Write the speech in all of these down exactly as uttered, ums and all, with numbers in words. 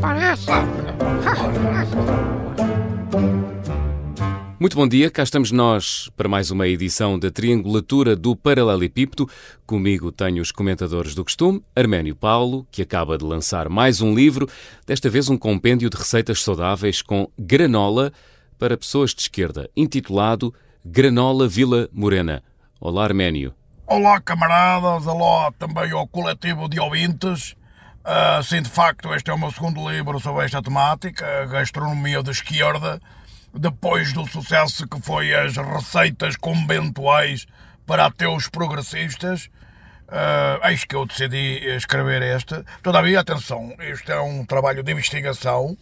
apareça! Muito bom dia, cá estamos nós para mais uma edição da Triangulatura do Paralelepípedo. Comigo tenho os comentadores do costume, Arménio Paulo, que acaba de lançar mais um livro, desta vez um compêndio de receitas saudáveis com granola para pessoas de esquerda, intitulado Granola Vila Morena. Olá, Arménio. Olá, camaradas, olá também ao coletivo de ouvintes. Uh, sim, de facto, este é o meu segundo livro sobre esta temática, a gastronomia de esquerda, depois do sucesso que foi as receitas conventuais para ateus progressistas, uh, eis que eu decidi escrever este. Todavia, atenção, este é um trabalho de investigação.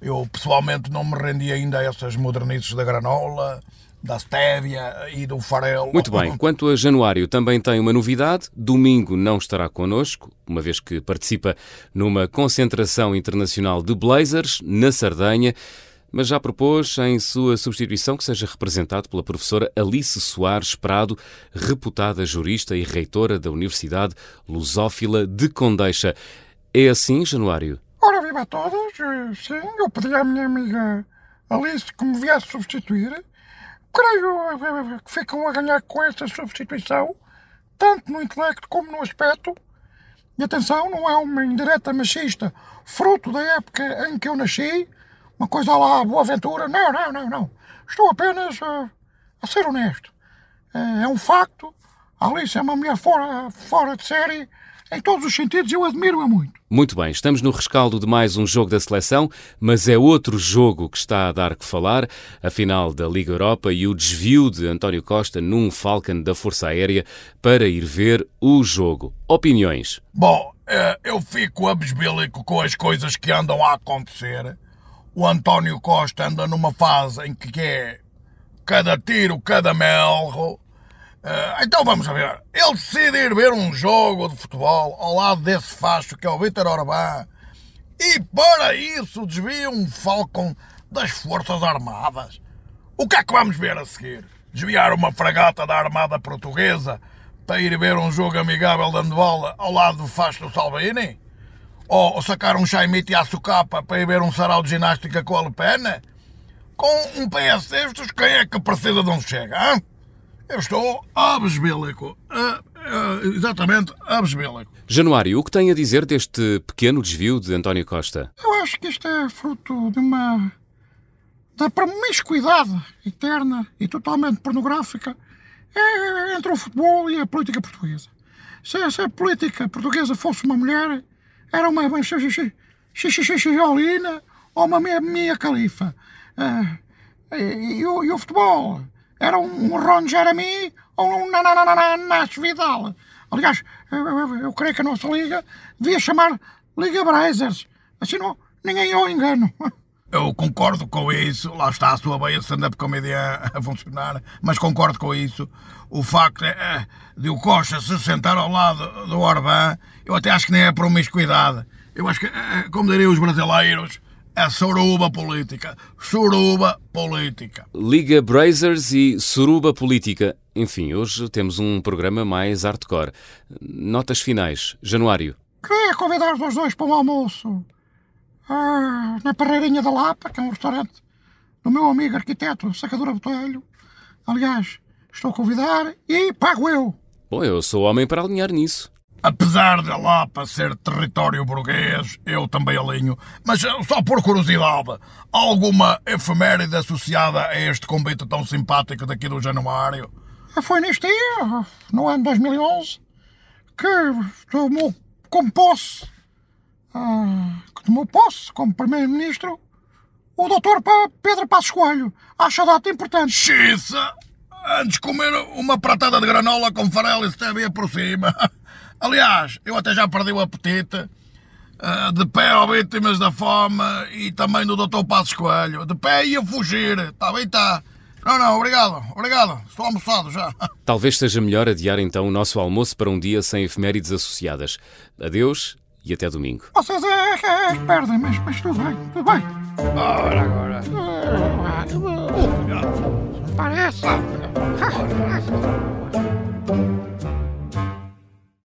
Eu, pessoalmente, não me rendi ainda a essas modernices da granola, da stevia e do farelo. Muito bem. Quanto a Januário, também tem uma novidade. Domingo não estará connosco, uma vez que participa numa concentração internacional de Blazers, na Sardenha, mas já propôs em sua substituição que seja representado pela professora Alice Soares Prado, reputada jurista e reitora da Universidade Lusófila de Condeixa. É assim, Januário? Ora, viva a todos. Sim, eu pedi à minha amiga Alice que me viesse substituir. Creio que ficam a ganhar com esta substituição, tanto no intelecto como no aspecto. E atenção, não é uma indireta machista, fruto da época em que eu nasci, uma coisa lá, boa aventura. Não, não, não, não. Estou apenas uh, a ser honesto. Uh, é um facto. A Alice é uma mulher fora, fora de série, em todos os sentidos, eu admiro-a muito. Muito bem, estamos no rescaldo de mais um jogo da seleção, mas é outro jogo que está a dar que falar, a final da Liga Europa e o desvio de António Costa num Falcon da Força Aérea para ir ver o jogo. Opiniões? Bom, eu fico abesbílico com as coisas que andam a acontecer. O António Costa anda numa fase em que é cada tiro, cada melro. Uh, então vamos a ver, ele decide ir ver um jogo de futebol ao lado desse facho que é o Vítor Orbán e para isso desvia um Falcon das Forças Armadas. O que é que vamos ver a seguir? Desviar uma fragata da Armada Portuguesa para ir ver um jogo amigável de handball ao lado do facho do Salvini? Ou sacar um Chaimite à socapa para ir ver um sarau de ginástica com a Le Pen? Com um P S destes, quem é que precisa de onde chega, hein? Eu estou abesbílico, uh, uh, exatamente abesbílico. Januário, o que tem a dizer deste pequeno desvio de António Costa? Eu acho que isto é fruto de uma... da promiscuidade eterna e totalmente pornográfica entre o futebol e a política portuguesa. Se, se a política portuguesa fosse uma mulher, era uma xixixixolina ou uma minha califa. Uh, e, e, o, e o futebol... Era um Ron Jeremy ou um Nananananas Vidal. Aliás, eu, eu, eu creio que a nossa Liga devia chamar Liga Brazzers. Assim não, ninguém eu engano. Eu concordo com isso. Lá está a sua baia de stand-up comédia a funcionar. Mas concordo com isso. O facto é, de o Costa se sentar ao lado do Orbán, eu até acho que nem é promiscuidade. Eu acho que, como diriam os brasileiros... É suruba política. Suruba política. Liga Brazzers e suruba política. Enfim, hoje temos um programa mais hardcore. Notas finais. Januário. Queria convidar os dois para um almoço ah, na Parreirinha da Lapa, que é um restaurante do meu amigo arquiteto, Sacadura Botelho. Aliás, estou a convidar e pago eu. Bom, eu sou homem para alinhar nisso. Apesar de lá para ser território burguês, eu também alinho. Mas só por curiosidade, alguma efeméride associada a este convite tão simpático daqui do Januário? Foi neste dia, no ano dois mil e onze, que tomou como posse, uh, que tomou posse como Primeiro-Ministro, o doutor Pedro Passos Coelho. Acho a data importante. Xisa! Antes de comer uma pratada de granola com farelo e stevia por cima... Aliás, eu até já perdi o apetite, uh, de pé ao vítimas da fome e também do doutor Passos Coelho. De pé ia fugir, está bem, está. Não, não, obrigado, obrigado, estou almoçado já. Talvez seja melhor adiar então o nosso almoço para um dia sem efemérides associadas. Adeus e até domingo. Vocês é que é, é, perdem, mas, mas tudo bem, tudo bem. Ora, agora. Parece.